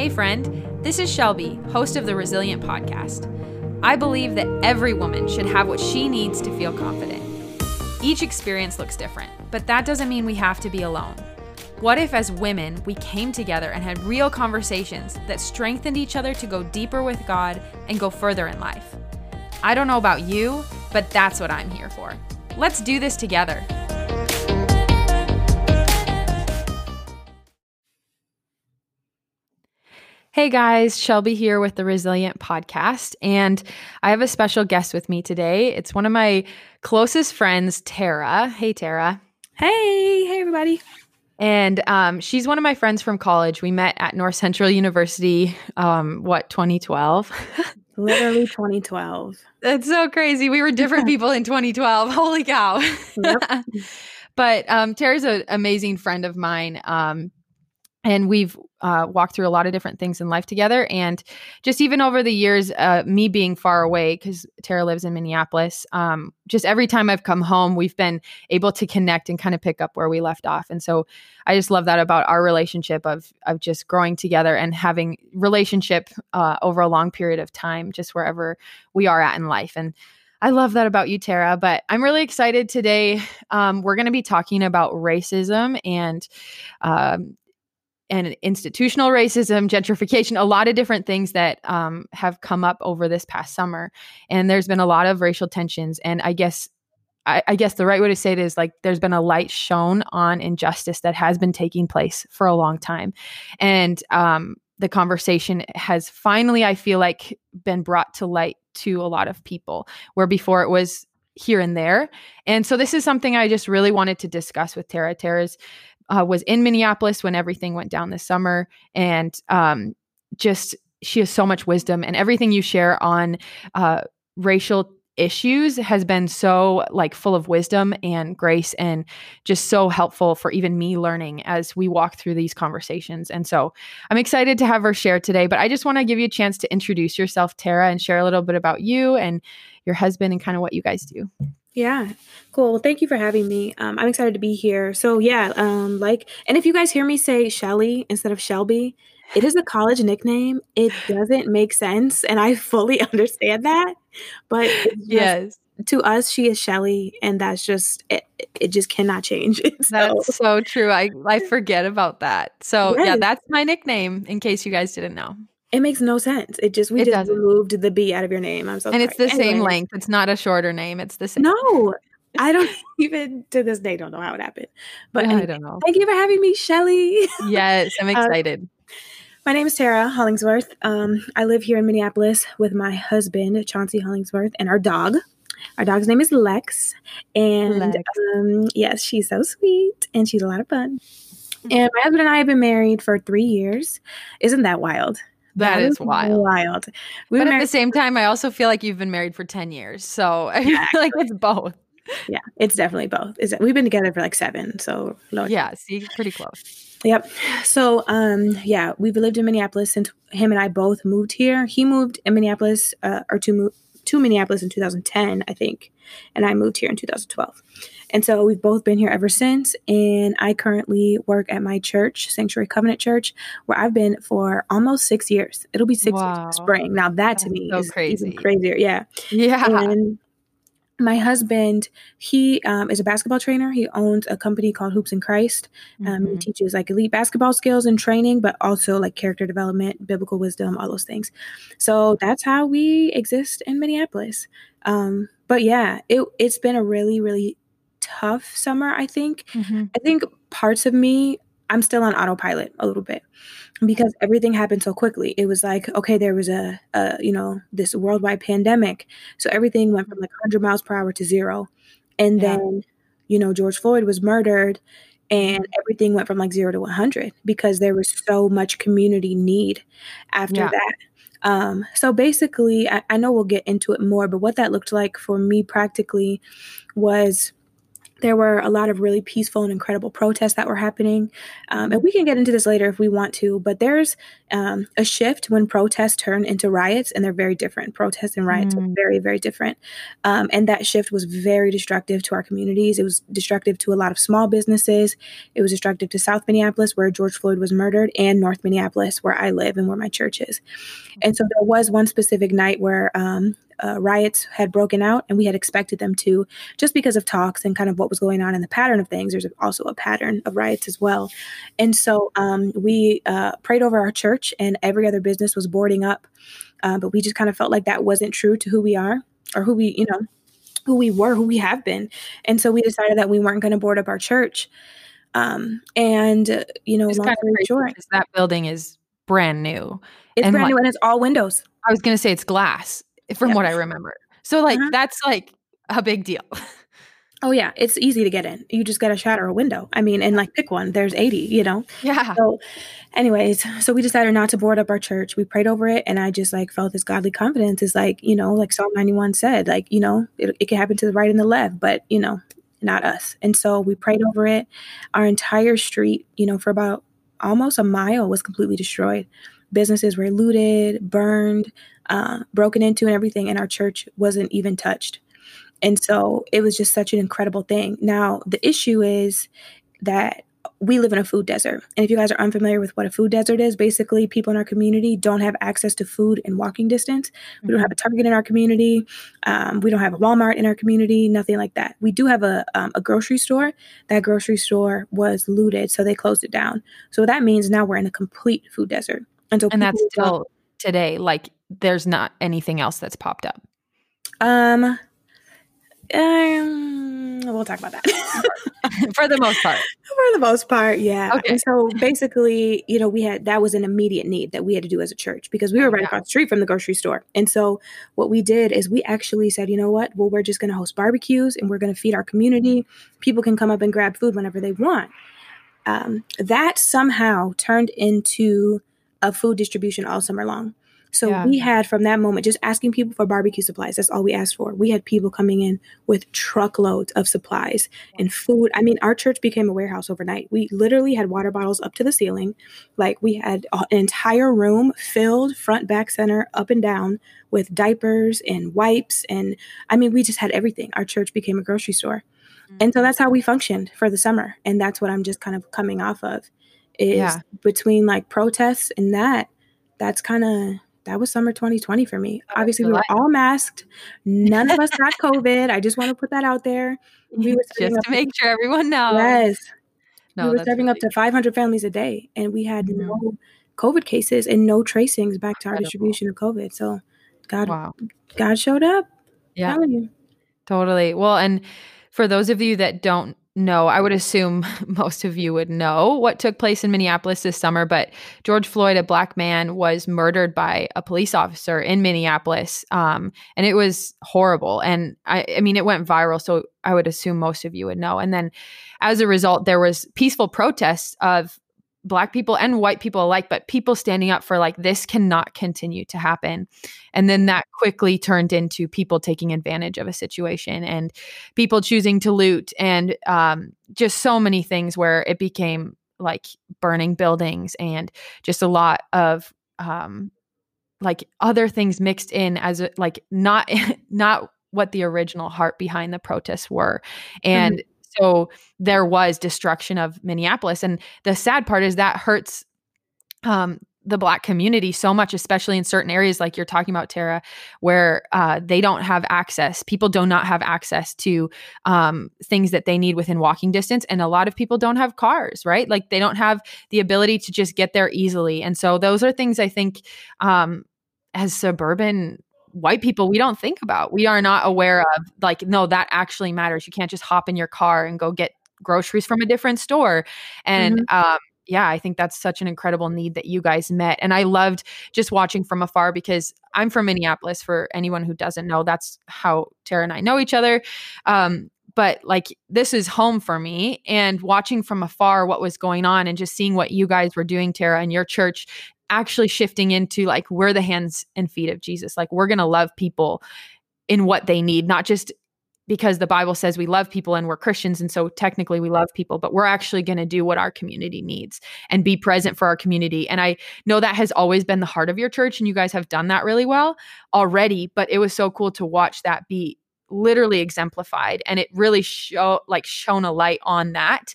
Hey friend, this is Shelby, host of the Resilient Podcast. I believe that every woman should have what she needs to feel confident. Each experience looks different, but that doesn't mean we have to be alone. What if as women, we came together and had real conversations that strengthened each other to go deeper with God and go further in life? I don't know about you, but that's what I'm here for. Let's do this together. Hey guys, Shelby here with the Resilient Podcast, and I have a special guest with me today. It's one of my closest friends, Tara. Hey, Tara. Hey everybody. And she's one of my friends from college. We met at North Central University, 2012? Literally 2012. That's so crazy. We were different people in 2012. Holy cow. Yep. But Tara's an amazing friend of mine. And we've walked through a lot of different things in life together. And just even over the years, me being far away, because Tara lives in Minneapolis, just every time I've come home, we've been able to connect and kind of pick up where we left off. And so I just love that about our relationship of just growing together and having relationship over a long period of time, just wherever we are at in life. And I love that about you, Tara, but I'm really excited today. We're going to be talking about racism and institutional racism, gentrification, a lot of different things that have come up over this past summer. And there's been a lot of racial tensions. And I guess the right way to say it is like there's been a light shone on injustice that has been taking place for a long time. And the conversation has finally, I feel like, been brought to light to a lot of people, where before it was here and there. And so this is something I just really wanted to discuss with Tara. Tara's was in Minneapolis when everything went down this summer. And just, she has so much wisdom, and everything you share on racial issues has been so like full of wisdom and grace, and just so helpful for even me learning as we walk through these conversations. And so I'm excited to have her share today, but I just want to give you a chance to introduce yourself, Tara, and share a little bit about you and your husband and kind of what you guys do. Yeah, cool. Well, thank you for having me. I'm excited to be here. So yeah, and if you guys hear me say Shelly instead of Shelby, it is a college nickname. It doesn't make sense, and I fully understand that. But yes, to us, she is Shelly, and that's just it. It just cannot change. That's so true. I forget about that. So yes. Yeah, that's my nickname. In case you guys didn't know. It makes no sense. We just removed the B out of your name. I'm so sorry. And it's the same length. It's not a shorter name. It's the same. No, I don't even to this day don't know how it happened. But I don't know. Thank you for having me, Shelly. Yes, I'm excited. My name is Tara Hollingsworth. I live here in Minneapolis with my husband, Chauncey Hollingsworth, and our dog. Our dog's name is Lex. And yes, she's so sweet and she's a lot of fun. And my husband and I have been married for 3 years. Isn't that wild? That is wild. But at the same time, I also feel like you've been married for 10 years. So I feel like it's both. Yeah, it's definitely both. We've been together for like 7. So Lord. Yeah, see, pretty close. Yep. So we've lived in Minneapolis since him and I both moved here. He moved in Minneapolis to Minneapolis in 2010, I think. And I moved here in 2012. And so we've both been here ever since. And I currently work at my church, Sanctuary Covenant Church, where I've been for almost 6 years. It'll be 6 years in spring. Now that to me is crazy. Even crazier. Yeah. Yeah. And my husband, he is a basketball trainer. He owns a company called Hoops in Christ. He teaches like elite basketball skills and training, but also like character development, biblical wisdom, all those things. So that's how we exist in Minneapolis. But yeah, it's been a really, really tough summer, I think. Mm-hmm. I think parts of me, I'm still on autopilot a little bit because everything happened so quickly. It was like, okay, there was this worldwide pandemic. So everything went from like 100 miles per hour to 0. And then, George Floyd was murdered and everything went from like 0 to 100 because there was so much community need after that. So basically, I know we'll get into it more, but what that looked like for me practically was There were a lot of really peaceful and incredible protests that were happening. And we can get into this later if we want to, but there's a shift when protests turn into riots, and they're very different. Protests and riots are very, very different. And that shift was very destructive to our communities. It was destructive to a lot of small businesses. It was destructive to South Minneapolis, where George Floyd was murdered, and North Minneapolis, where I live and where my church is. And so there was one specific night where riots had broken out, and we had expected them to, just because of talks and kind of what was going on in the pattern of things. There's also a pattern of riots as well. And so we prayed over our church, and every other business was boarding up. But we just kind of felt like that wasn't true to who we are, or who we, you know, who we were, who we have been. And so we decided that we weren't going to board up our church. You know, long story short, that building is brand new. It's brand new, and it's all windows. I was going to say it's glass, from what I remember. So like, that's like a big deal. Oh yeah. It's easy to get in. You just got to shatter a window. I mean, and like pick one, there's 80, you know? Yeah. So anyways, so we decided not to board up our church. We prayed over it. And I just like felt this godly confidence is like, you know, like Psalm 91 said, like, you know, it can happen to the right and the left, but you know, not us. And so we prayed over it. Our entire street, you know, for about almost a mile was completely destroyed. Businesses were looted, burned, broken into and everything. And our church wasn't even touched. And so it was just such an incredible thing. Now, the issue is that we live in a food desert. And if you guys are unfamiliar with what a food desert is, basically people in our community don't have access to food in walking distance. We don't have a Target in our community. We don't have a Walmart in our community, nothing like that. We do have a grocery store. That grocery store was looted, so they closed it down. So that means now we're in a complete food desert. And that's still today, like there's not anything else that's popped up. We'll talk about that. For the most part. Yeah. Okay. And so basically, you know, that was an immediate need that we had to do as a church, because we were right across the street from the grocery store. And so what we did is we actually said, you know what, well, we're just going to host barbecues and we're going to feed our community. People can come up and grab food whenever they want. That somehow turned into a food distribution all summer long. So we had, from that moment, just asking people for barbecue supplies. That's all we asked for. We had people coming in with truckloads of supplies and food. I mean, our church became a warehouse overnight. We literally had water bottles up to the ceiling. Like, we had an entire room filled front, back, center, up and down with diapers and wipes. And I mean, we just had everything. Our church became a grocery store. And so that's how we functioned for the summer. And that's what I'm just kind of coming off of is between like protests and that's kind of... That was summer 2020 for me. Obviously, we were all masked. None of us got COVID. I just want to put that out there. We were just to make sure everyone knows. Yes. No, we were serving up to 500 families a day, and we had no COVID cases and no tracings back to our distribution of COVID. So God showed up. Yeah, totally. Well, and for those of you that don't know, I would assume most of you would know what took place in Minneapolis this summer, but George Floyd, a black man, was murdered by a police officer in Minneapolis. And it was horrible. And I mean, it went viral. So I would assume most of you would know. And then as a result, there was peaceful protests of black people and white people alike, but people standing up for like, this cannot continue to happen. And then that quickly turned into people taking advantage of a situation and people choosing to loot and just so many things where it became like burning buildings and just a lot of like other things mixed in as a, like not what the original heart behind the protests were. And so there was destruction of Minneapolis. And the sad part is that hurts the black community so much, especially in certain areas like you're talking about, Tara, where they don't have access. People do not have access to things that they need within walking distance. And a lot of people don't have cars, right? Like they don't have the ability to just get there easily. And so those are things I think as suburban white people, we don't think about. We are not aware of like, no, that actually matters. You can't just hop in your car and go get groceries from a different store. And I think that's such an incredible need that you guys met. And I loved just watching from afar because I'm from Minneapolis. For anyone who doesn't know, that's how Tara and I know each other. But like, this is home for me, and watching from afar what was going on and just seeing what you guys were doing, Tara, and your church actually shifting into like, we're the hands and feet of Jesus. Like, we're going to love people in what they need, not just because the Bible says we love people and we're Christians. And so technically we love people, but we're actually going to do what our community needs and be present for our community. And I know that has always been the heart of your church, and you guys have done that really well already, but it was so cool to watch that be literally exemplified. And it really shone a light on that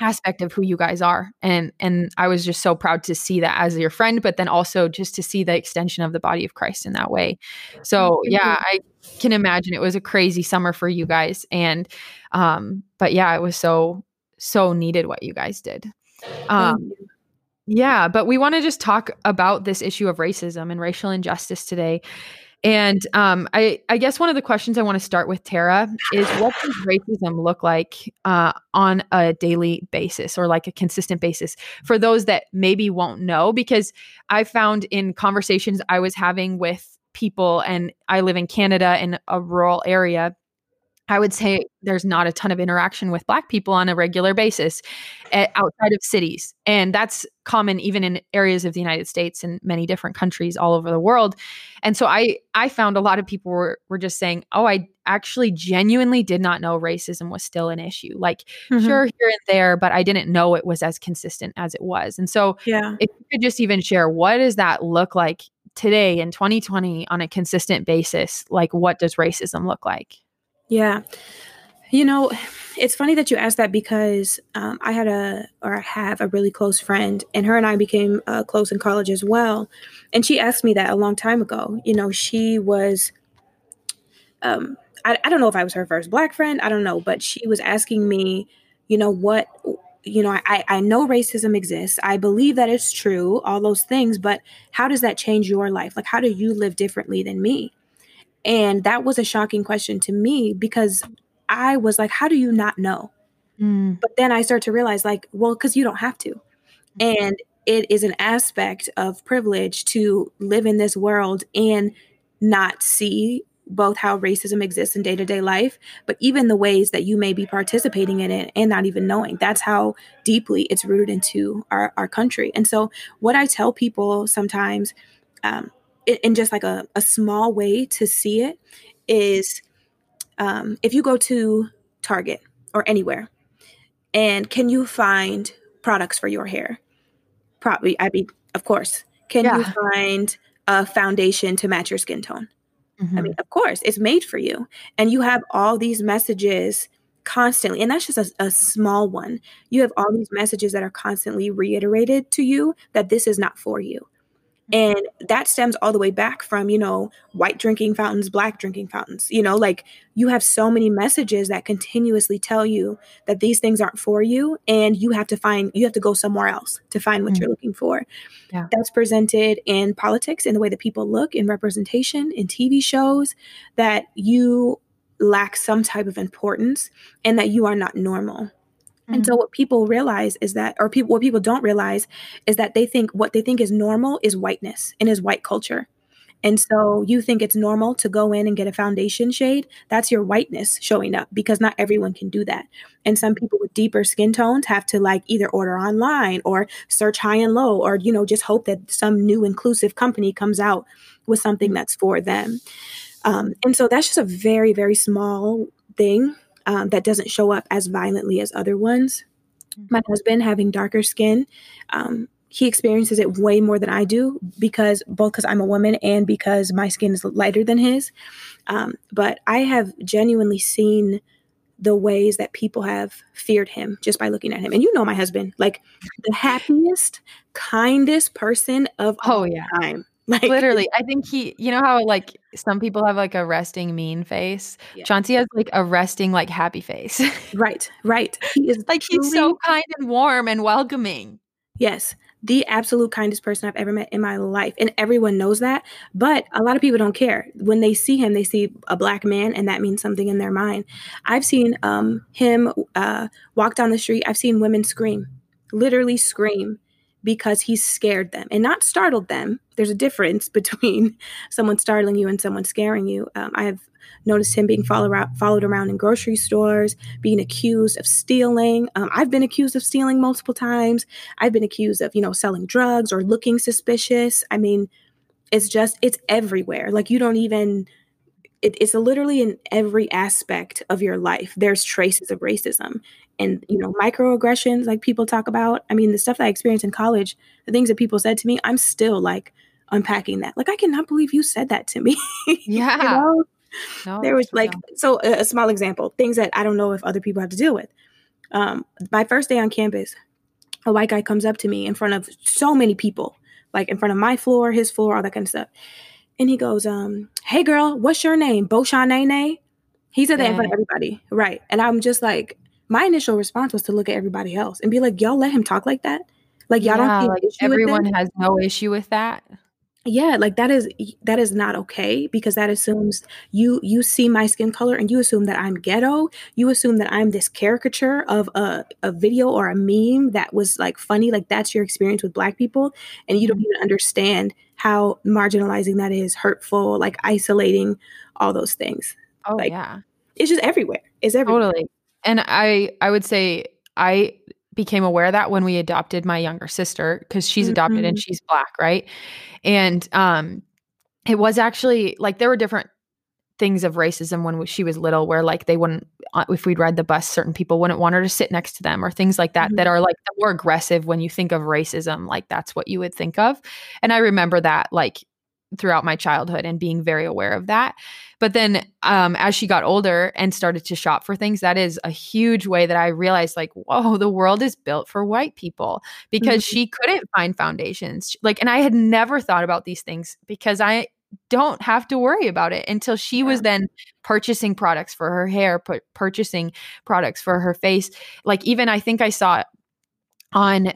aspect of who you guys are. And I was just so proud to see that as your friend, but then also just to see the extension of the body of Christ in that way. So yeah, I can imagine it was a crazy summer for you guys. And, but yeah, it was so needed what you guys did. Yeah, but we want to just talk about this issue of racism and racial injustice today. And I guess one of the questions I want to start with, Tara, is what does racism look like on a daily basis, or like a consistent basis, for those that maybe won't know? Because I found in conversations I was having with people, and I live in Canada in a rural area, I would say there's not a ton of interaction with Black people on a regular basis outside of cities. And that's common even in areas of the United States and many different countries all over the world. And so I found a lot of people were just saying, oh, I actually genuinely did not know racism was still an issue. Like, sure, here and there, but I didn't know it was as consistent as it was. And so if you could just even share, what does that look like today in 2020 on a consistent basis? Like, what does racism look like? Yeah. You know, it's funny that you asked that, because I have a really close friend, and her and I became close in college as well. And she asked me that a long time ago. You know, she was, I don't know if I was her first Black friend, I don't know, but she was asking me, you know, what, you know, I know racism exists. I believe that it's true, all those things, but how does that change your life? Like, how do you live differently than me? And that was a shocking question to me, because I was like, how do you not know? But then I start to realize, like, well, because you don't have to. And it is an aspect of privilege to live in this world and not see both how racism exists in day-to-day life, but even the ways that you may be participating in it and not even knowing. That's how deeply it's rooted into our country. And so what I tell people sometimes, in just like a small way to see it, is if you go to Target or anywhere, and can you find products for your hair? Probably, I mean, of course. Can you find a foundation to match your skin tone? I mean, of course, it's made for you. And you have all these messages constantly, and that's just a small one. You have all these messages that are constantly reiterated to you that this is not for you. And that stems all the way back from, you know, white drinking fountains, Black drinking fountains, you know, like you have so many messages that continuously tell you that these things aren't for you, and you have to go somewhere else to find what you're looking for. Yeah. That's presented in politics, in the way that people look, in representation, in TV shows, that you lack some type of importance and that you are not normal. And so what people realize is that, or what people don't realize is that they think what they think is normal is whiteness and is white culture. And so you think it's normal to go in and get a foundation shade. That's your whiteness showing up, because not everyone can do that. And some people with deeper skin tones have to, like, either order online or search high and low, or, you know, just hope that some new inclusive company comes out with something that's for them. And so that's just a very, very small thing. That doesn't show up as violently as other ones. My husband, having darker skin, he experiences it way more than I do, because both because I'm a woman and because my skin is lighter than his. But I have genuinely seen the ways that people have feared him just by looking at him. And you know my husband, like the happiest, kindest person of all time. Like, literally, I think he, you know how like some people have like a resting mean face? Yeah. Chauncey has like a resting, like, happy face. Right. He is like, he's so kind and warm and welcoming. Yes. The absolute kindest person I've ever met in my life. And everyone knows that. But a lot of people don't care. When they see him, they see a Black man, and that means something in their mind. I've seen him walk down the street. I've seen women scream, literally scream, because he scared them and not startled them. There's a difference between someone startling you and someone scaring you. I have noticed him being followed around in grocery stores, being accused of stealing. I've been accused of stealing multiple times. I've been accused of, you know, selling drugs or looking suspicious. I mean, it's everywhere. Like, you don't even, it's literally in every aspect of your life. There's traces of racism and, you know, microaggressions like people talk about. I mean, the stuff that I experienced in college, the things that people said to me, I'm still like unpacking that. Like, I cannot believe you said that to me. Yeah. You know? No, there was like, so a small example, things that I don't know if other people have to deal with. My first day on campus, a white guy comes up to me in front of so many people, like in front of my floor, his floor, all that kind of stuff. And he goes, hey girl, what's your name? Boshanene? He said that in front of everybody. Right. And I'm just like, my initial response was to look at everybody else and be like, y'all let him talk like that? Like, y'all don't like everyone has no issue with that. Yeah, like that is not okay, because that assumes you see my skin color and you assume that I'm ghetto. You assume that I'm this caricature of a video or a meme that was like funny. Like, that's your experience with Black people. And you don't even understand how marginalizing that is, hurtful, like isolating, all those things. Oh, like, yeah. It's just everywhere. It's everywhere. Totally. And I would say I became aware of that when we adopted my younger sister, because she's adopted and she's Black. Right. And, it was actually like, there were different things of racism when she was little, where like they wouldn't, if we'd ride the bus, certain people wouldn't want her to sit next to them or things like that, that are like more aggressive when you think of racism, like that's what you would think of. And I remember that like throughout my childhood and being very aware of that. But then as she got older and started to shop for things, that is a huge way that I realized like, whoa, the world is built for white people, because she couldn't find foundations. Like, and I had never thought about these things because I don't have to worry about it until she was then purchasing products for her hair, purchasing products for her face. Like, even I think I saw it on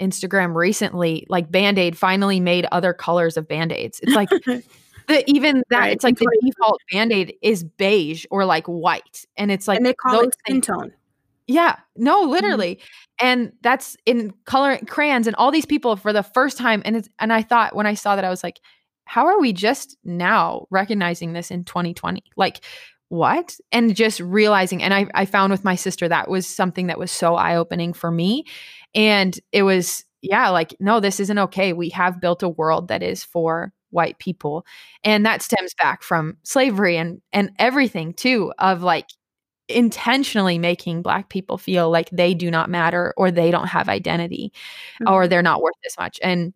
Instagram recently, like Band-Aid finally made other colors of Band-Aids. It's like it's like the default Band-Aid is beige or like white. And it's like, and they call it skin tone. Yeah, no, literally. And that's in color crayons and all these people for the first time. And I thought when I saw that, I was like, how are we just now recognizing this in 2020? Like, what? And just realizing, and I found with my sister, that was something that was so eye-opening for me. And it was, like, no, this isn't okay. We have built a world that is for white people. And that stems back from slavery and everything too, of like intentionally making Black people feel like they do not matter or they don't have identity or they're not worth this much. And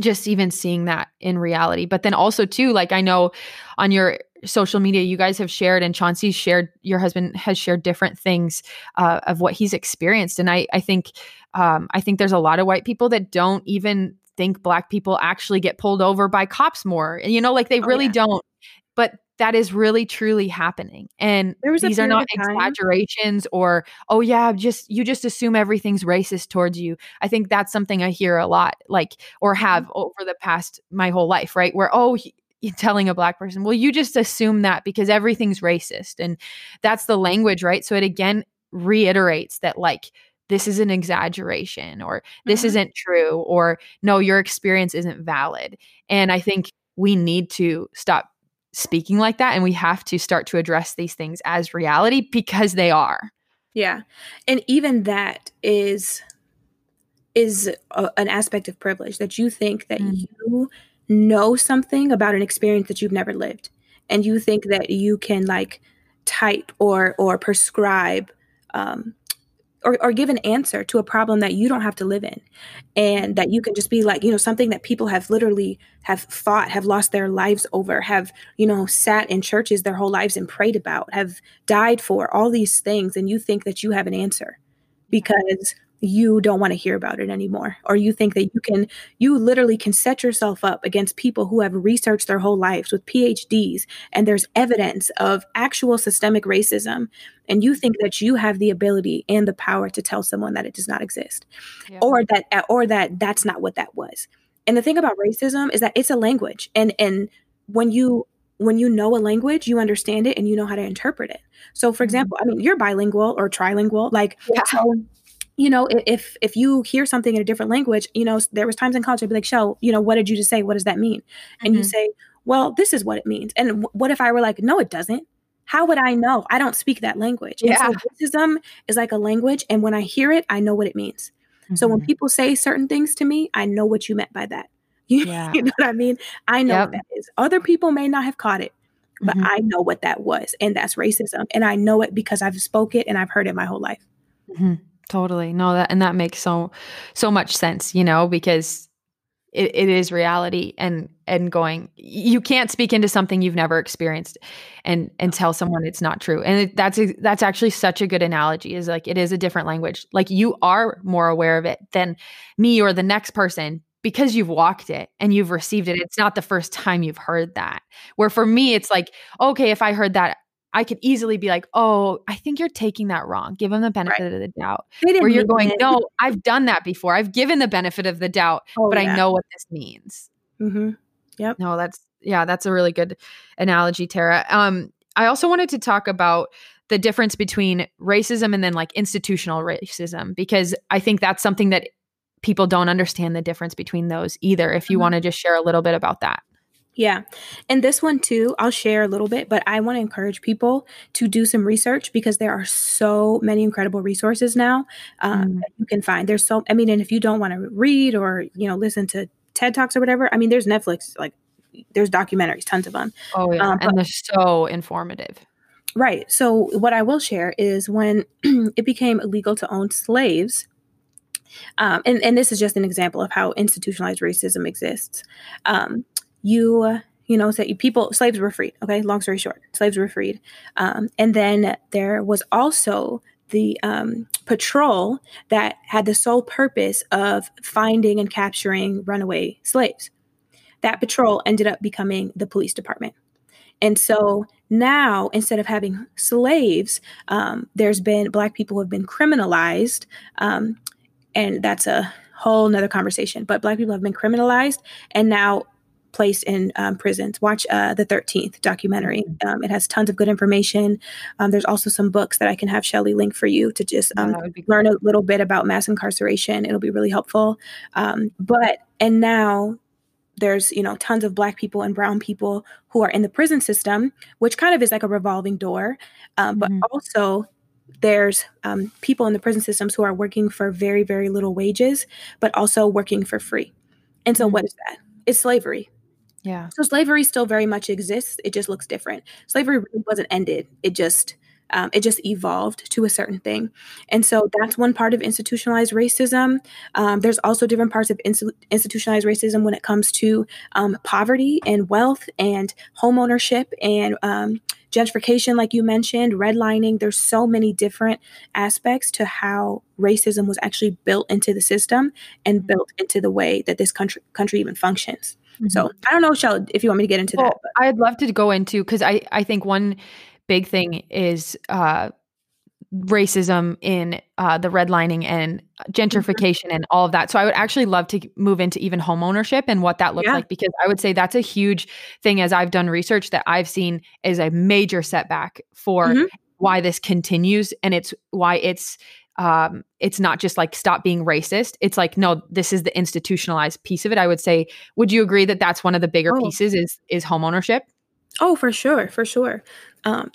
just even seeing that in reality. But then also too, like I know on your social media, you guys have shared, and Chauncey shared, your husband has shared different things of what he's experienced. And I think there's a lot of white people that don't even think Black people actually get pulled over by cops more. And, you know, like they really don't, but that is really truly happening. And these are not exaggerations or, you just assume everything's racist towards you. I think that's something I hear a lot, like, or have over the past, my whole life, right? Where, telling a Black person, well, you just assume that because everything's racist. And that's the language, right? So it again reiterates that like, this is an exaggeration or this isn't true, or no, your experience isn't valid. And I think we need to stop speaking like that. And we have to start to address these things as reality, because they are. Yeah. And even that is an aspect of privilege, that you think that you know something about an experience that you've never lived. And you think that you can like type or prescribe or give an answer to a problem that you don't have to live in. And that you can just be like, you know, something that people have literally have fought, have lost their lives over, have, you know, sat in churches their whole lives and prayed about, have died for, all these things. And you think that you have an answer because you don't want to hear about it anymore. Or you think that you literally can set yourself up against people who have researched their whole lives with PhDs, and there's evidence of actual systemic racism. And you think that you have the ability and the power to tell someone that it does not exist, or that that's not what that was. And the thing about racism is that it's a language. And when you know a language, you understand it and you know how to interpret it. So for example, I mean, you're bilingual or trilingual, like, you know, if you hear something in a different language, you know, there was times in college I'd be like, Shel, you know, what did you just say? What does that mean? And you say, well, this is what it means. And what if I were like, no, it doesn't? How would I know? I don't speak that language. Yeah. And so racism is like a language. And when I hear it, I know what it means. So when people say certain things to me, I know what you meant by that. You know what I mean? I know what that is. Other people may not have caught it. But I know what that was, and that's racism. And I know it because I've spoken it and I've heard it my whole life. Mm-hmm. Totally. No, that makes so much sense, you know, because it is reality, and going, you can't speak into something you've never experienced and tell someone it's not true. And that's actually such a good analogy, is like, it is a different language. Like, you are more aware of it than me or the next person, because you've walked it and you've received it. It's not the first time you've heard that. Where for me, it's like, okay, if I heard that, I could easily be like, oh, I think you're taking that wrong. Give them the benefit of the doubt. Where you're going, no, I've done that before. I've given the benefit of the doubt, I know what this means. Mm-hmm. Yep. No, that's a really good analogy, Tara. I also wanted to talk about the difference between racism and then like institutional racism, because I think that's something that people don't understand the difference between those either. If you want to just share a little bit about that. Yeah. And this one too, I'll share a little bit, but I want to encourage people to do some research, because there are so many incredible resources now that you can find. And if you don't want to read or, listen to TED Talks or whatever, I mean, there's Netflix, like there's documentaries, tons of them. Oh yeah. And they're so informative. Right. So what I will share is when it became illegal to own slaves, and this is just an example of how institutionalized racism exists. Slaves were freed. Okay. Long story short, slaves were freed. And then there was also the patrol that had the sole purpose of finding and capturing runaway slaves. That patrol ended up becoming the police department. And so now, instead of having slaves, there's been Black people who have been criminalized. And that's a whole nother conversation, but Black people have been criminalized and now placed in prisons. Watch the 13th documentary. It has tons of good information. There's also some books that I can have Shelly link for you to just learn a little bit about mass incarceration. It'll be really helpful. And now there's, tons of Black people and brown people who are in the prison system, which kind of is like a revolving door. But also there's people in the prison systems who are working for very, very little wages, but also working for free. And so what is that? It's slavery. Yeah. So slavery still very much exists. It just looks different. Slavery really wasn't ended. It just evolved to a certain thing. And so that's one part of institutionalized racism. There's also different parts of institutionalized racism when it comes to poverty and wealth and home ownership and gentrification, like you mentioned, redlining. There's so many different aspects to how racism was actually built into the system and built into the way that this country even functions. So I don't know, Shel, if you want me to get into that. But I'd love to go into, because I think one big thing is racism in the redlining and gentrification and all of that. So I would actually love to move into even home ownership and what that looks like, because I would say that's a huge thing, as I've done research that I've seen is a major setback for why this continues. And it's why it's not just like stop being racist. It's like, no, this is the institutionalized piece of it. I would say, would you agree that that's one of the bigger pieces is home ownership? Oh, for sure. For sure.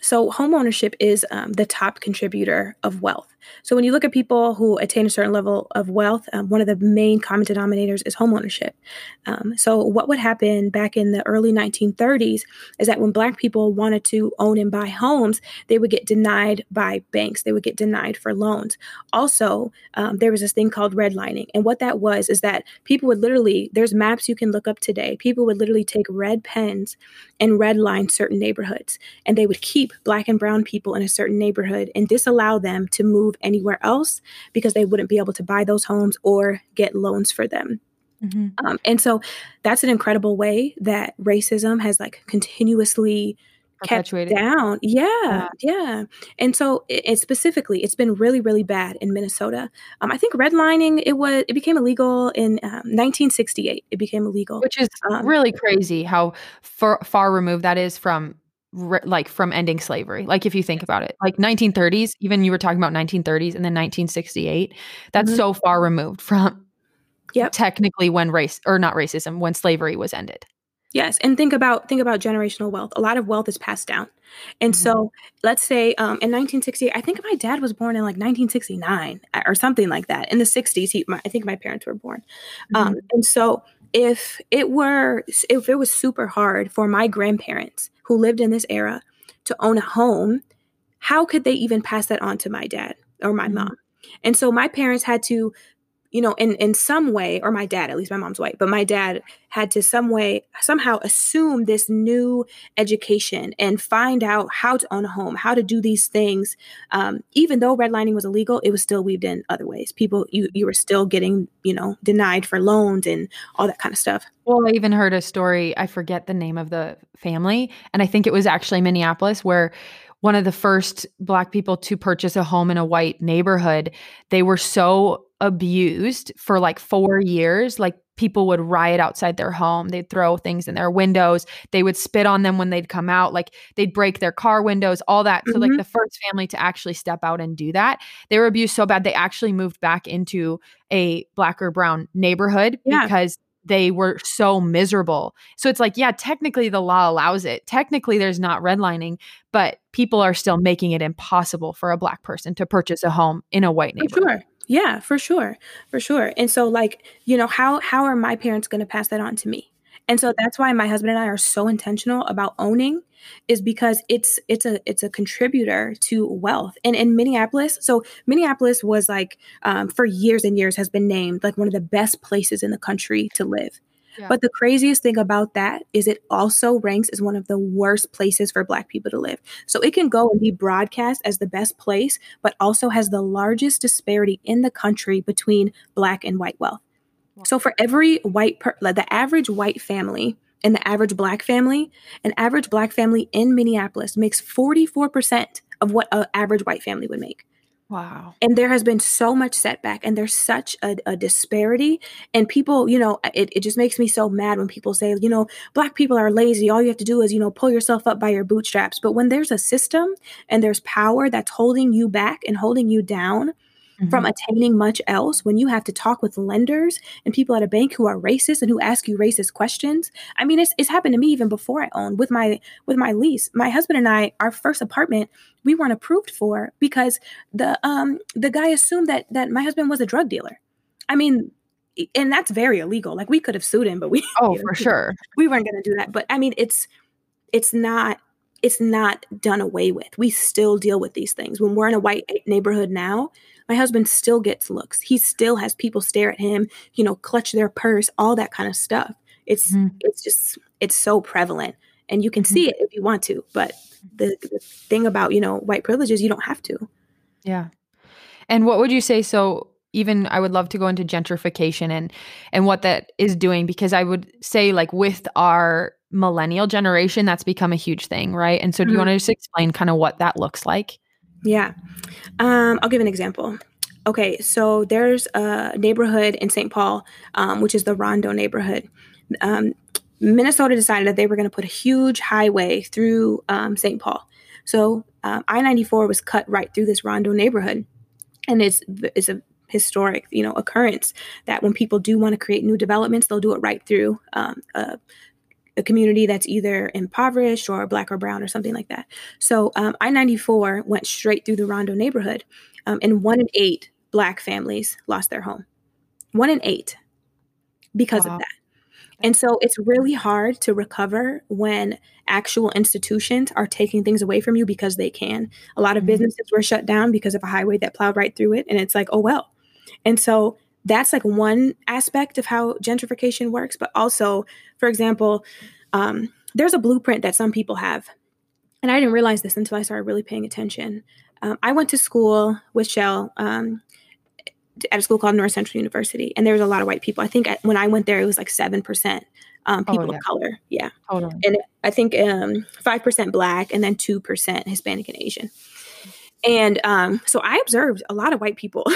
So home ownership is the top contributor of wealth. So when you look at people who attain a certain level of wealth, one of the main common denominators is home ownership. So what would happen back in the early 1930s is that when Black people wanted to own and buy homes, they would get denied by banks. They would get denied for loans. Also, there was this thing called redlining. And what that was is that people would literally, there's maps you can look up today. People would literally take red pens and redline certain neighborhoods. And they would keep Black and brown people in a certain neighborhood and disallow them to move anywhere else because they wouldn't be able to buy those homes or get loans for them. And so that's an incredible way that racism has like continuously kept down. Yeah. And so it's been really, really bad in Minnesota. I think redlining, it became illegal in 1968. It became illegal. Which is really crazy how far removed that is from ending slavery. Like if you think about it, like 1930s, even you were talking about 1930s and then 1968, that's so far removed from technically when when slavery was ended. Yes. And think about generational wealth. A lot of wealth is passed down. And so let's say in 1968, I think my dad was born in like 1969 or something like that. In the 60s, I think my parents were born. And so If it was super hard for my grandparents who lived in this era to own a home, how could they even pass that on to my dad or my mom? And so my parents had to, you know, in some way, or my dad, at least my mom's white, but my dad had to somehow assume this new education and find out how to own a home, how to do these things. Even though redlining was illegal, it was still weaved in other ways. People, you were still getting, you know, denied for loans and all that kind of stuff. Well, I even heard a story, I forget the name of the family, and I think it was actually Minneapolis, where one of the first Black people to purchase a home in a white neighborhood, they were so abused for like 4 years. Like, people would riot outside their home. They'd throw things in their windows. They would spit on them when they'd come out. Like, they'd break their car windows, all that. Mm-hmm. So like the first family to actually step out and do that, they were abused so bad, they actually moved back into a Black or brown neighborhood because they were so miserable. So it's like, yeah, technically the law allows it. Technically there's not redlining, but people are still making it impossible for a Black person to purchase a home in a white neighborhood. For sure. Yeah, for sure. For sure. And so like, you know, how are my parents going to pass that on to me? And so that's why my husband and I are so intentional about owning, is because it's a contributor to wealth. And in Minneapolis, so Minneapolis was like, for years and years has been named like one of the best places in the country to live. Yeah. But the craziest thing about that is it also ranks as one of the worst places for Black people to live. So it can go and be broadcast as the best place, but also has the largest disparity in the country between Black and white wealth. Wow. So for every white, the average white family and the average Black family, an average Black family in Minneapolis makes 44% of what an average white family would make. Wow. And there has been so much setback, and there's such a disparity. And people, you know, it just makes me so mad when people say, you know, Black people are lazy. All you have to do is, you know, pull yourself up by your bootstraps. But when there's a system and there's power that's holding you back and holding you down from attaining much else, when you have to talk with lenders and people at a bank who are racist and who ask you racist questions. I mean, it's happened to me even before I owned with my lease. My husband and I, our first apartment, we weren't approved for because the guy assumed that my husband was a drug dealer. I mean, and that's very illegal. Like, we could have sued him, but we for sure we weren't going to do that. But I mean, it's not done away with. We still deal with these things. When we're in a white neighborhood now, my husband still gets looks. He still has people stare at him, you know, clutch their purse, all that kind of stuff. It's so prevalent, and you can see it if you want to. But the thing about, you know, white privilege is you don't have to. Yeah. And what would you say? So even I would love to go into gentrification and what that is doing, because I would say, like, with our millennial generation, that's become a huge thing, right? And so do you want to just explain kind of what that looks like? Yeah. I'll give an example. Okay. So there's a neighborhood in St. Paul, which is the Rondo neighborhood. Minnesota decided that they were going to put a huge highway through St. Paul. So I-94 was cut right through this Rondo neighborhood. And it's a historic, you know, occurrence that when people do want to create new developments, they'll do it right through a community that's either impoverished or Black or brown or something like that. So I-94 went straight through the Rondo neighborhood, and 1 in 8 Black families lost their home. 1 in 8 because of that. And so it's really hard to recover when actual institutions are taking things away from you because they can. A lot of businesses were shut down because of a highway that plowed right through it. And it's like, oh, well. And so that's like one aspect of how gentrification works. But also, for example, there's a blueprint that some people have. And I didn't realize this until I started really paying attention. I went to school with Shell at a school called North Central University. And there was a lot of white people. I think when I went there, it was like 7% people of color. Yeah. Totally. And I think 5% Black, and then 2% Hispanic and Asian. And so I observed a lot of white people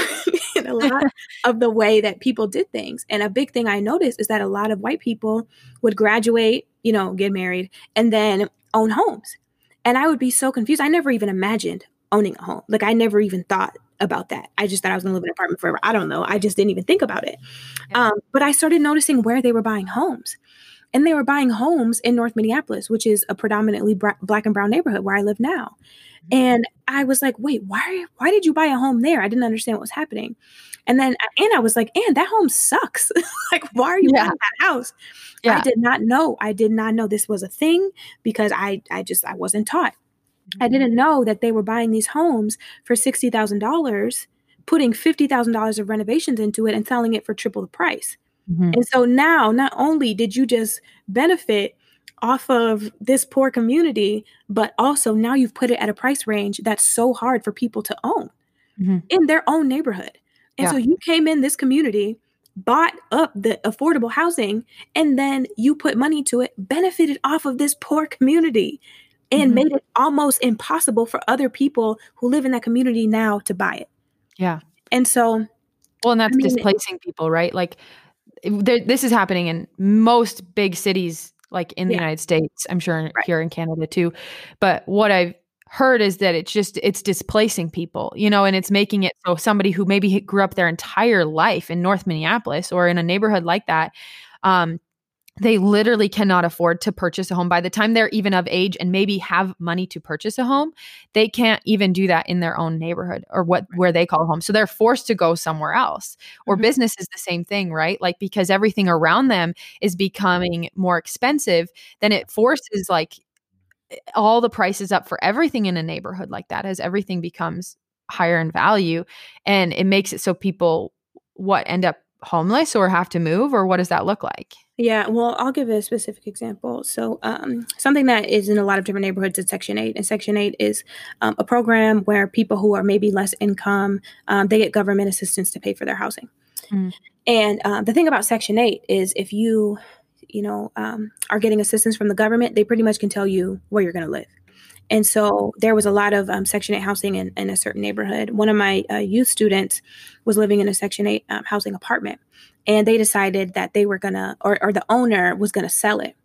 in a lot of the way that people did things. And a big thing I noticed is that a lot of white people would graduate, you know, get married, and then own homes. And I would be so confused. I never even imagined owning a home. Like, I never even thought about that. I just thought I was going to live in an apartment forever. I don't know. I just didn't even think about it. But I started noticing where they were buying homes. And they were buying homes in North Minneapolis, which is a predominantly Black and brown neighborhood where I live now. And I was like, wait, why did you buy a home there? I didn't understand what was happening. And then, and I was like, and that home sucks. Like, why are you buying that house? Yeah. I did not know this was a thing because I wasn't taught. Mm-hmm. I didn't know that they were buying these homes for $60,000, putting $50,000 of renovations into it and selling it for triple the price. Mm-hmm. And so now, not only did you just benefit off of this poor community, but also now you've put it at a price range that's so hard for people to own mm-hmm. in their own neighborhood. And so you came in this community, bought up the affordable housing, and then you put money to it, benefited off of this poor community, and mm-hmm. made it almost impossible for other people who live in that community now to buy it. Yeah. And so. Well, and that's displacing people, right? Like, this is happening in most big cities, like in the United States, I'm sure here in Canada too. But what I've heard is that it's displacing people, you know, and it's making it so somebody who maybe grew up their entire life in North Minneapolis or in a neighborhood like that, they literally cannot afford to purchase a home. By the time they're even of age and maybe have money to purchase a home, they can't even do that in their own neighborhood or where they call home. So they're forced to go somewhere else. Or business is the same thing, right? Like, because everything around them is becoming more expensive, then it forces like all the prices up for everything in a neighborhood like that as everything becomes higher in value. And it makes it so people end up homeless or have to move, or what does that look like? Yeah, well, I'll give a specific example. So something that is in a lot of different neighborhoods is Section 8. And Section 8 is a program where people who are maybe less income, they get government assistance to pay for their housing. Mm. And the thing about Section 8 is if you are getting assistance from the government, they pretty much can tell you where you're going to live. And so there was a lot of Section 8 housing in a certain neighborhood. One of my youth students was living in a Section 8 housing apartment, and they decided that they were going to, or the owner was going to sell it.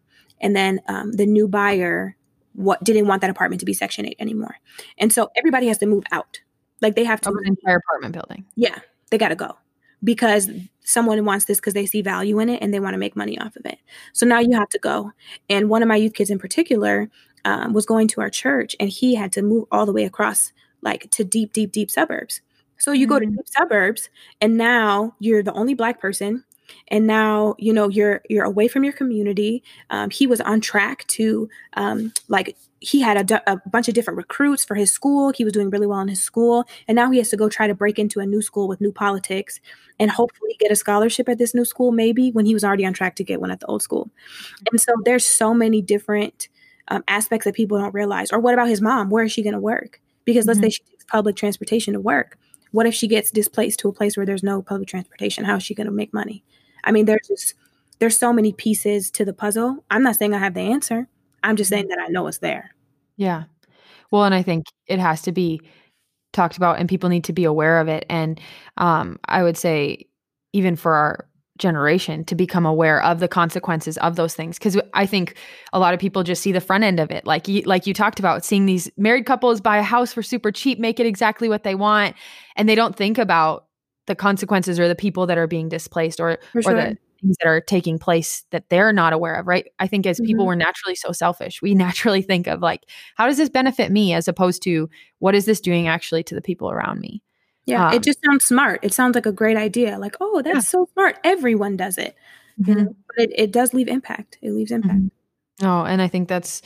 And then the new buyer didn't want that apartment to be Section 8 anymore. And so everybody has to move out. Like, they have to. An entire apartment building. Yeah, they got to go because someone wants this because they see value in it and they want to make money off of it. So now you have to go. And one of my youth kids in particular was going to our church, and he had to move all the way across, like, to deep, deep, deep suburbs. So you go to deep suburbs, and now you're the only Black person, and now you know you're away from your community. He was on track to he had a bunch of different recruits for his school. He was doing really well in his school, and now he has to go try to break into a new school with new politics, and hopefully get a scholarship at this new school maybe when he was already on track to get one at the old school. And so there's so many different aspects that people don't realize. Or what about his mom? Where is she going to work? Because let's say she takes public transportation to work. What if she gets displaced to a place where there's no public transportation? How is she going to make money? I mean, there's so many pieces to the puzzle. I'm not saying I have the answer. I'm just saying that I know it's there. Yeah. Well, and I think it has to be talked about, and people need to be aware of it. And I would say, even for our generation, to become aware of the consequences of those things. Because I think a lot of people just see the front end of it. Like you talked about, seeing these married couples buy a house for super cheap, make it exactly what they want. And they don't think about the consequences or the people that are being displaced or the things that are taking place that they're not aware of, right? I think as people, we're naturally so selfish. We naturally think of like, how does this benefit me? As opposed to, what is this doing actually to the people around me? Yeah, it just sounds smart. It sounds like a great idea. Like, oh, that's so smart. Everyone does it. Mm-hmm. But it does leave impact. It leaves impact. Mm-hmm. Oh, and I think that's,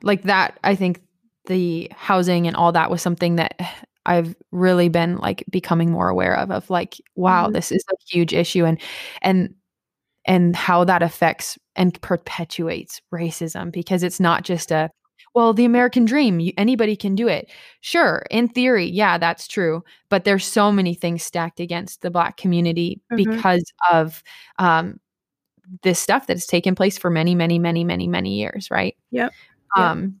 like that. I think the housing and all that was something that I've really been like becoming more aware of like, wow, this is a huge issue. And how that affects and perpetuates racism, because it's not just the American dream, anybody can do it. Sure, in theory, yeah, that's true. But there's so many things stacked against the Black community because of this stuff that's taken place for many, many, many, many, many years, right? Yep. And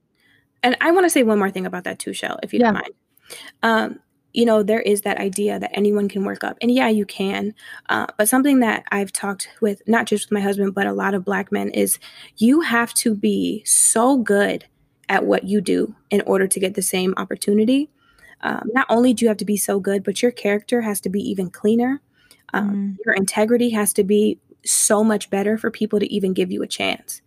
I want to say one more thing about that too, Shel, if you don't mind. There is that idea that anyone can work up. And yeah, you can. But something that I've talked with, not just with my husband, but a lot of Black men, is you have to be so good at what you do in order to get the same opportunity. Not only do you have to be so good, but your character has to be even cleaner. Your integrity has to be so much better for people to even give you a chance.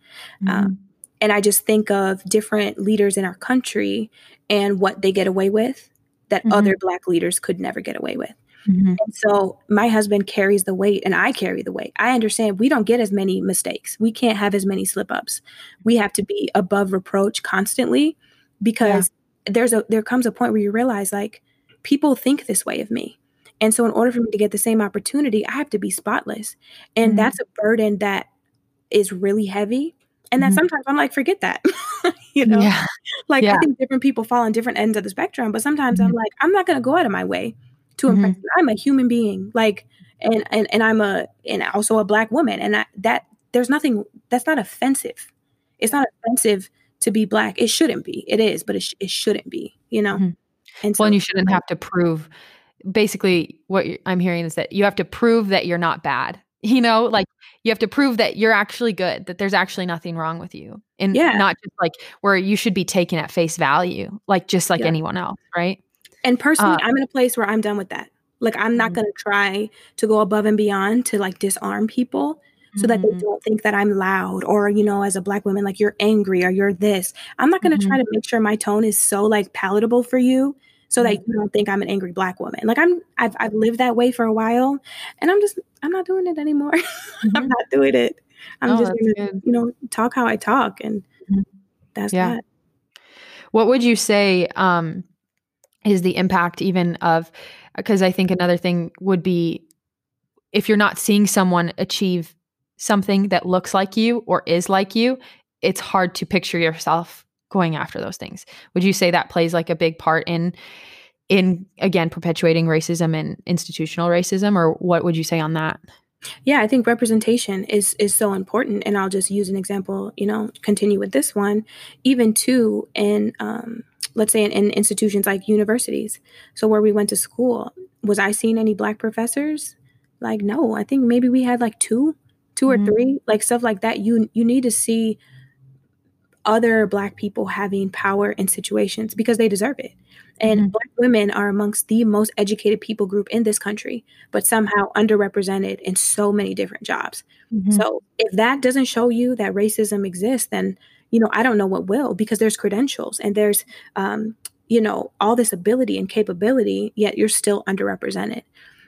Mm-hmm. And I just think of different leaders in our country and what they get away with that mm-hmm. other Black leaders could never get away with. Mm-hmm. And so my husband carries the weight and I carry the weight. I understand we don't get as many mistakes. We can't have as many slip ups. We have to be above reproach constantly because there comes a point where you realize, like, people think this way of me. And so in order for me to get the same opportunity, I have to be spotless. And mm-hmm. that's a burden that is really heavy. And that mm-hmm. sometimes I'm like, forget that, you know, I think different people fall on different ends of the spectrum. But sometimes mm-hmm. I'm like, I'm not going to go out of my way to impress mm-hmm. you. I'm a human being, like, and I'm also a Black woman. And there's nothing that's not offensive. It's not offensive to be Black. It shouldn't be. It is, but it shouldn't be, you know. Mm-hmm. And so, well, and you shouldn't have to prove. Basically, what I'm hearing is that you have to prove that you're not bad. You know, like, you have to prove that you're actually good, that there's actually nothing wrong with you, and not just like where you should be taken at face value, like just like anyone else. Right. And personally, I'm in a place where I'm done with that. Like, I'm not going to try to go above and beyond to, like, disarm people so that they don't think that I'm loud or, you know, as a Black woman, like, you're angry or you're this. I'm not going to try to make sure my tone is so, like, palatable for you so that you don't think I'm an angry Black woman. Like, I've lived that way for a while, and I'm not doing it anymore. I'm not doing it. I'm just gonna, you know, talk how I talk, and that's that. What would you say is the impact even of, because I think another thing would be if you're not seeing someone achieve something that looks like you or is like you, it's hard to picture yourself going after those things. Would you say that plays like a big part in again, perpetuating racism and institutional racism, or what would you say on that? Yeah, I think representation is so important. And I'll just use an example, you know, continue with this one, even too, in, let's say in institutions like universities. So where we went to school, was I seeing any Black professors? Like, no, I think maybe we had like two or three, like stuff like that. You need to see other Black people having power in situations because they deserve it. And Black women are amongst the most educated people group in this country, but somehow underrepresented in so many different jobs. Mm-hmm. So if that doesn't show you that racism exists, then, you know, I don't know what will, because there's credentials and there's, you know, all this ability and capability, yet you're still underrepresented.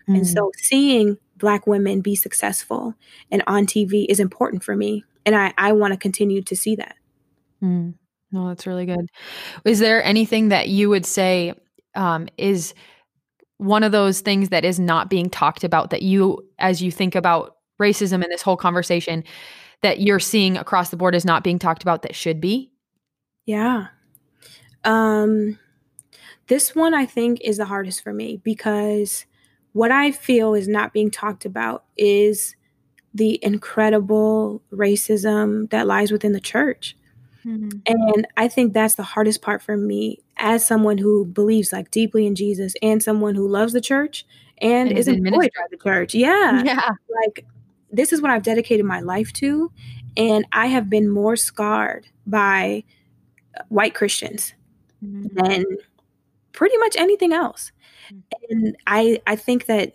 Mm-hmm. And so seeing Black women be successful and on TV is important for me. And I want to continue to see that. Mm. No, that's really good. Is there anything that you would say is one of those things that is not being talked about that you, as you think about racism in this whole conversation, that you're seeing across the board is not being talked about that should be? Yeah. This one I think is the hardest for me, because what I feel is not being talked about is the incredible racism that lies within the church. Mm-hmm. And I think that's the hardest part for me as someone who believes, like, deeply in Jesus, and someone who loves the church and is employed by the church. Yeah. Like, this is what I've dedicated my life to. And I have been more scarred by white Christians than pretty much anything else. And I think that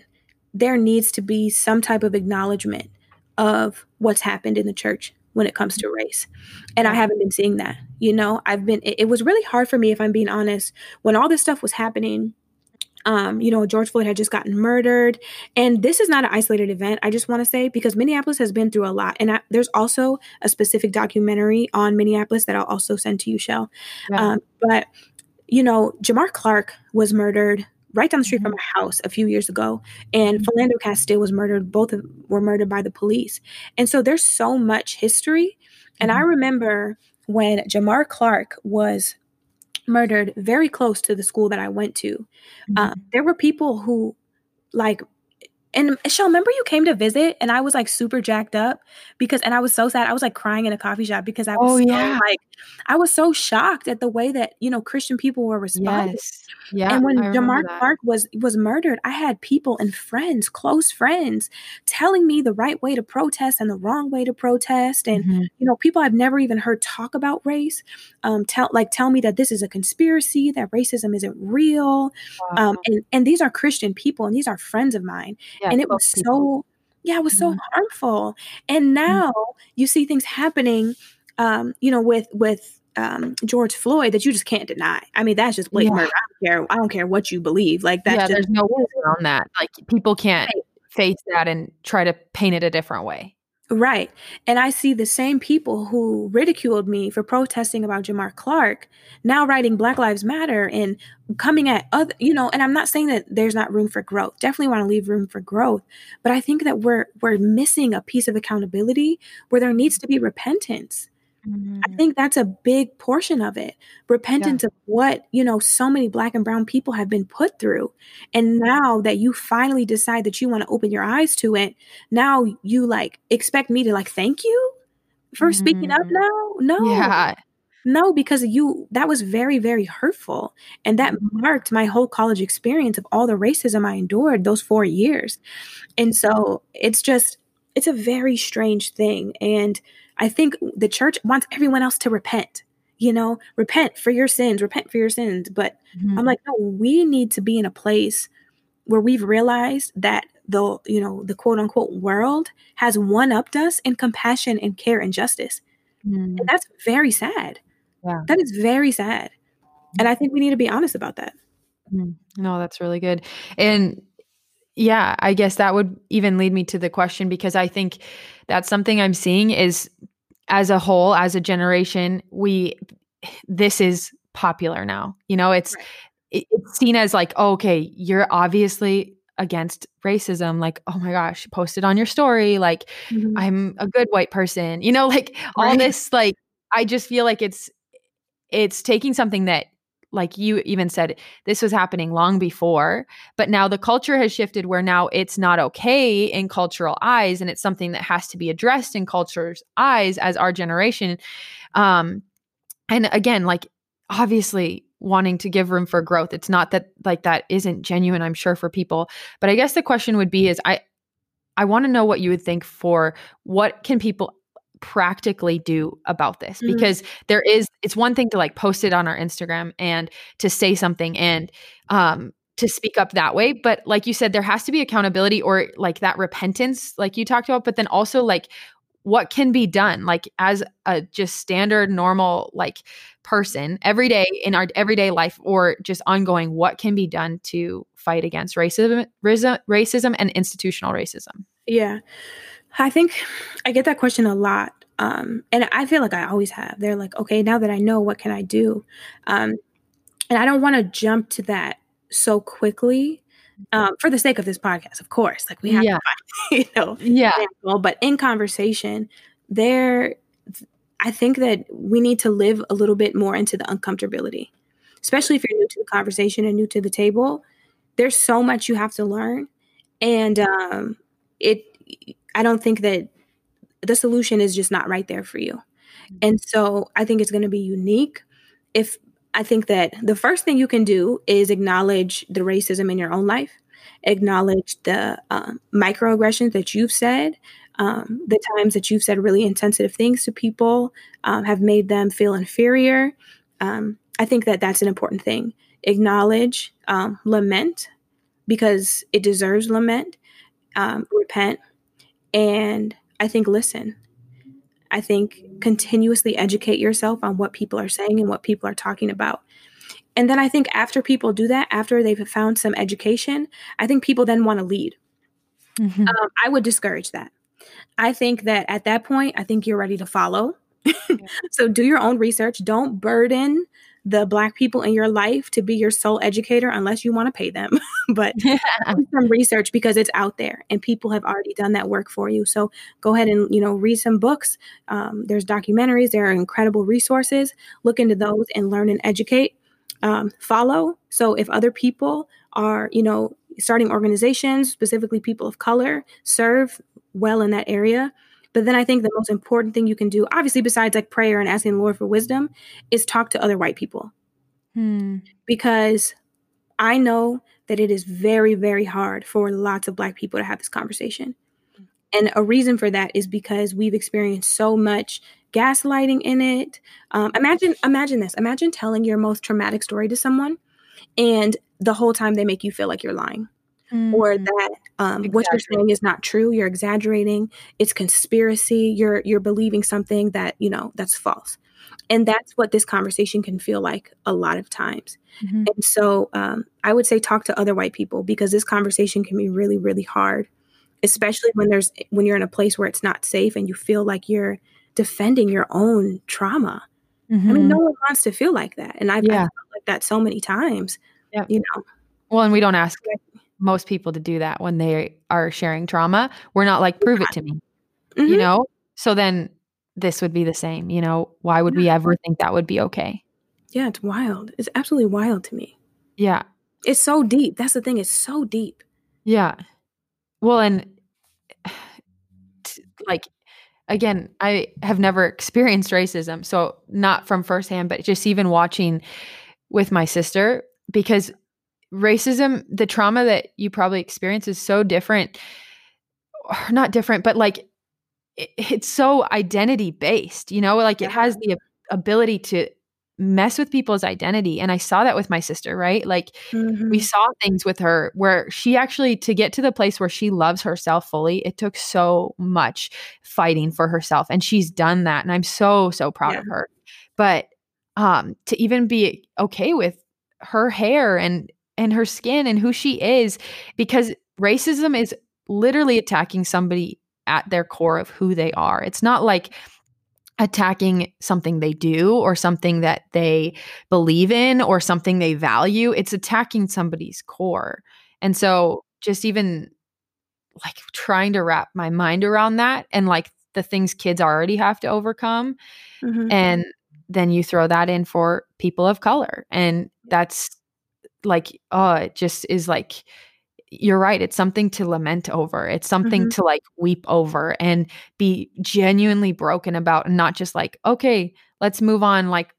there needs to be some type of acknowledgement of what's happened in the church when it comes to race. And I haven't been seeing that. You know, it was really hard for me, if I'm being honest, when all this stuff was happening. You know, George Floyd had just gotten murdered, and this is not an isolated event, I just want to say, because Minneapolis has been through a lot. And there's also a specific documentary on Minneapolis that I'll also send to you, Shel. But, you know, Jamar Clark was murdered right down the street from my house a few years ago. And Philando Castile was murdered. Both of them were murdered by the police. And so there's so much history. And I remember when Jamar Clark was murdered very close to the school that I went to, there were people who, like, and Shel, remember you came to visit and I was like super jacked up because, and I was so sad. I was like crying in a coffee shop because I was I was so shocked at the way that, you know, Christian people were responding. Yes. Yeah, and when Jamar Clark was murdered, I had people and friends, close friends, telling me the right way to protest and the wrong way to protest. And, you know, people I've never even heard talk about race, tell me that this is a conspiracy, that racism isn't real. And these are Christian people and these are friends of mine. And it was so Yeah, it was so harmful. And now you see things happening, you know, with George Floyd that you just can't deny. I mean, that's just blatant murder. I don't care what you believe. Like that's there's no way around that. Like people can't face that and try to paint it a different way. Right. And I see the same people who ridiculed me for protesting about Jamar Clark now writing Black Lives Matter and coming at other, you know, and I'm not saying that there's not room for growth. Definitely want to leave room for growth. But I think that we're missing a piece of accountability where there needs to be repentance. Mm-hmm. I think that's a big portion of it. Repentance of what, you know, so many Black and brown people have been put through. And now that you finally decide that you want to open your eyes to it, now you like expect me to like, thank you for speaking up now? No, because that was very, very hurtful. And that marked my whole college experience of all the racism I endured those 4 years. And so it's a very strange thing. And I think the church wants everyone else to repent, you know, repent for your sins. But I'm like, no, we need to be in a place where we've realized that the quote unquote world has one-upped us in compassion and care and justice. And that's very sad. Yeah. That is very sad. And I think we need to be honest about that. No, that's really good. And yeah, I guess that would even lead me to the question, because I think that's something I'm seeing is as a whole, as a generation, this is popular now. You know, it's seen as like, oh, okay, you're obviously against racism. Like, oh my gosh, post it on your story. Like I'm a good white person, you know, like all this, like, I just feel like it's taking something that, like you even said, this was happening long before, but now the culture has shifted where now it's not okay in cultural eyes. And it's something that has to be addressed in culture's eyes as our generation. And again, like obviously wanting to give room for growth. It's not that like that isn't genuine, I'm sure, for people, but I guess the question would be is I want to know what you would think for what can people practically do about this, because it's one thing to like post it on our Instagram and to say something and to speak up that way. But like you said, there has to be accountability or like that repentance, like you talked about, but then also like what can be done, like as a just standard, normal, like person every day in our everyday life or just ongoing, what can be done to fight against racism and institutional racism? Yeah. I think I get that question a lot. And I feel like I always have. They're like, okay, now that I know, what can I do? And I don't want to jump to that so quickly for the sake of this podcast, of course. Like we have to find, you know. Yeah. But in conversation, I think that we need to live a little bit more into the uncomfortability, especially if you're new to the conversation and new to the table. There's so much you have to learn. And I don't think that the solution is just not right there for you. And so I think it's going to be unique. I think that the first thing you can do is acknowledge the racism in your own life, acknowledge the microaggressions that you've said, the times that you've said really insensitive things to people, have made them feel inferior. I think that that's an important thing. Acknowledge, lament, because it deserves lament, repent. And I think listen. I think continuously educate yourself on what people are saying and what people are talking about. And then I think after people do that, after they've found some education, I think people then want to lead. I would discourage that. I think that at that point, I think you're ready to follow. So do your own research. Don't burden the Black people in your life to be your sole educator unless you want to pay them. But do some research, because it's out there and people have already done that work for you. So go ahead and, you know, read some books. There's documentaries. There are incredible resources. Look into those and learn and educate. Follow. So if other people are, you know, starting organizations, specifically people of color, serve well in that area. But then I think the most important thing you can do, obviously, besides like prayer and asking the Lord for wisdom, is talk to other white people. Because I know that it is very, very hard for lots of Black people to have this conversation. And a reason for that is because we've experienced so much gaslighting in it. Imagine this. Imagine telling your most traumatic story to someone and the whole time they make you feel like you're lying or that What you're saying is not true. You're exaggerating. It's conspiracy. You're believing something that, you know, that's false. And that's what this conversation can feel like a lot of times. Mm-hmm. And so I would say talk to other white people, because this conversation can be really, really hard, especially when you're in a place where it's not safe and you feel like you're defending your own trauma. Mm-hmm. I mean, no one wants to feel like that. And I've felt like that so many times, you know. Well, and we don't ask most people to do that when they are sharing trauma. We're not like, prove it to me, mm-hmm. you know? So then this would be the same, you know? Why would we ever think that would be okay? Yeah, it's wild. It's absolutely wild to me. Yeah. It's so deep. That's the thing. It's so deep. Yeah. Well, and like, again, I have never experienced racism, so not from firsthand, but just even watching with my sister, because racism, the trauma that you probably experience is so different, or not different, but like it's so identity based, you know, like it has the ability to mess with people's identity. And I saw that with my sister, right? Like mm-hmm. we saw things with her where she actually, to get to the place where she loves herself fully, it took so much fighting for herself. And she's done that. And I'm so, so proud of her. But to even be okay with her hair and her skin and who she is, because racism is literally attacking somebody at their core of who they are. It's not like attacking something they do or something that they believe in or something they value. It's attacking somebody's core. And so just even like trying to wrap my mind around that and like the things kids already have to overcome. Mm-hmm. And then you throw that in for people of color. And that's like, oh, it just is like, you're right. It's something to lament over. It's something mm-hmm. to like weep over and be genuinely broken about, and not just like, okay, let's move on, like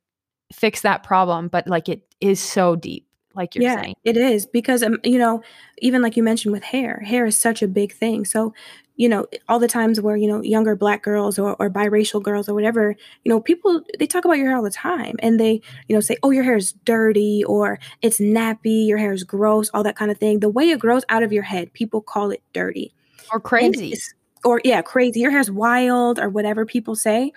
fix that problem. But like, it is so deep, like you're saying. It is, because, you know, even like you mentioned with hair is such a big thing. So, you know, all the times where, you know, younger Black girls or biracial girls or whatever, you know, people, they talk about your hair all the time, and they, you know, say, oh, your hair is dirty, or it's nappy, your hair is gross, all that kind of thing. The way it grows out of your head, people call it dirty. Or crazy. Crazy. Your hair's wild, or whatever people say.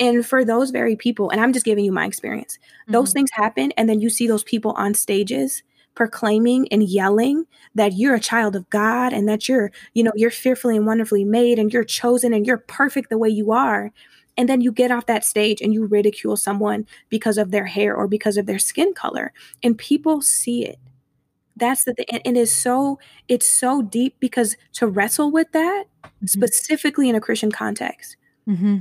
And for those very people, and I'm just giving you my experience, mm-hmm. those things happen. And then you see those people on stages proclaiming and yelling that you're a child of God, and that you're, you know, you're fearfully and wonderfully made, and you're chosen, and you're perfect the way you are. And then you get off that stage and you ridicule someone because of their hair or because of their skin color, and people see it. That's the thing. And it's so deep, because to wrestle with that mm-hmm. specifically in a Christian context mm-hmm.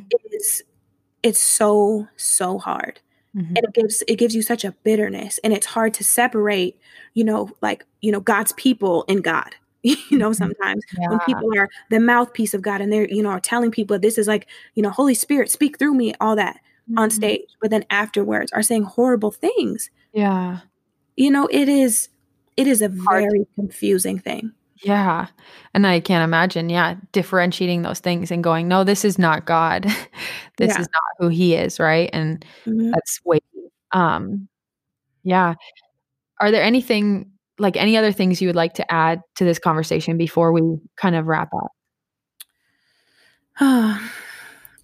it's so, so hard. Mm-hmm. And it gives you such a bitterness, and it's hard to separate, you know, like, you know, God's people and God, you know, sometimes when people are the mouthpiece of God and they're, you know, are telling people this is like, you know, Holy Spirit, speak through me, all that mm-hmm. on stage, but then afterwards are saying horrible things. Yeah. You know, it is a very confusing thing. Yeah. And I can't imagine, differentiating those things and going, no, this is not God. This is not who he is, right? And mm-hmm. that's way, Are there anything, like any other things you would like to add to this conversation before we kind of wrap up? I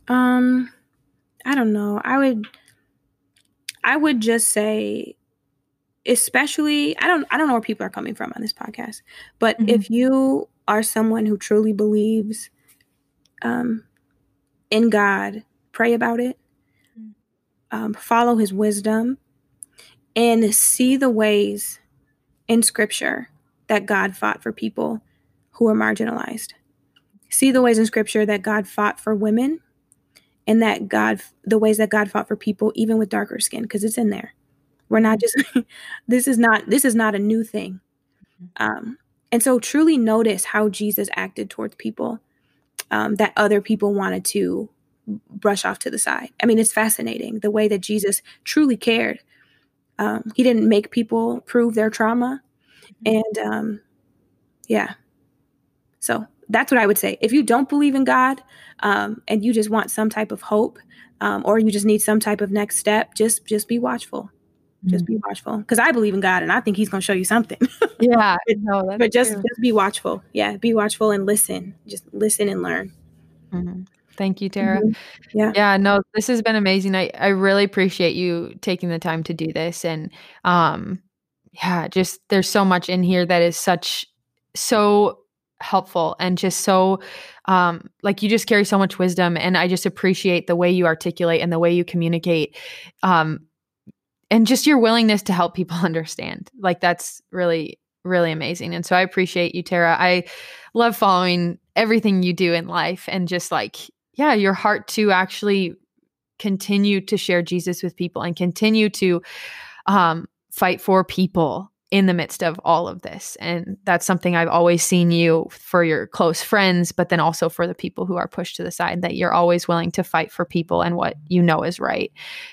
don't know. I would just say, especially, I don't know where people are coming from on this podcast, but mm-hmm. if you are someone who truly believes in God, pray about it, follow his wisdom, and see the ways in scripture that God fought for people who were marginalized. See the ways in scripture that God fought for women, and that the ways that God fought for people, even with darker skin, because it's in there. We're not just, this is not a new thing. And so truly notice how Jesus acted towards people that other people wanted to brush off to the side. I mean, it's fascinating the way that Jesus truly cared. He didn't make people prove their trauma. And so that's what I would say. If you don't believe in God and you just want some type of hope or you just need some type of next step, just be watchful. Just be watchful, because I believe in God and I think he's going to show you something. Yeah. Just be watchful. Yeah. Be watchful and listen. Just listen and learn. Mm-hmm. Thank you, Tara. Mm-hmm. Yeah. Yeah. No, this has been amazing. I really appreciate you taking the time to do this. And yeah, just there's so much in here that is so helpful and just so like you just carry so much wisdom. And I just appreciate the way you articulate and the way you communicate. And just your willingness to help people understand, like that's really, really amazing. And so I appreciate you, Tara. I love following everything you do in life and just like, yeah, your heart to actually continue to share Jesus with people and continue to fight for people in the midst of all of this. And that's something I've always seen you for your close friends, but then also for the people who are pushed to the side, that you're always willing to fight for people and what you know is right.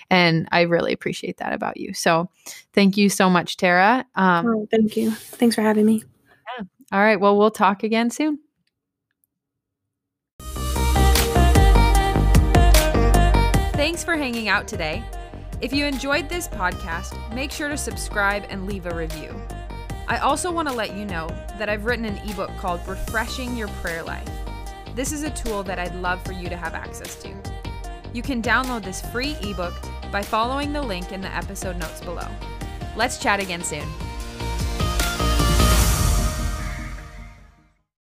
And I really appreciate that about you. So thank you so much, Tara. Thank you. Thanks for having me. Yeah. All right. Well, we'll talk again soon. Thanks for hanging out today. If you enjoyed this podcast, make sure to subscribe and leave a review. I also want to let you know that I've written an ebook called Refreshing Your Prayer Life. This is a tool that I'd love for you to have access to. You can download this free ebook by following the link in the episode notes below. Let's chat again soon.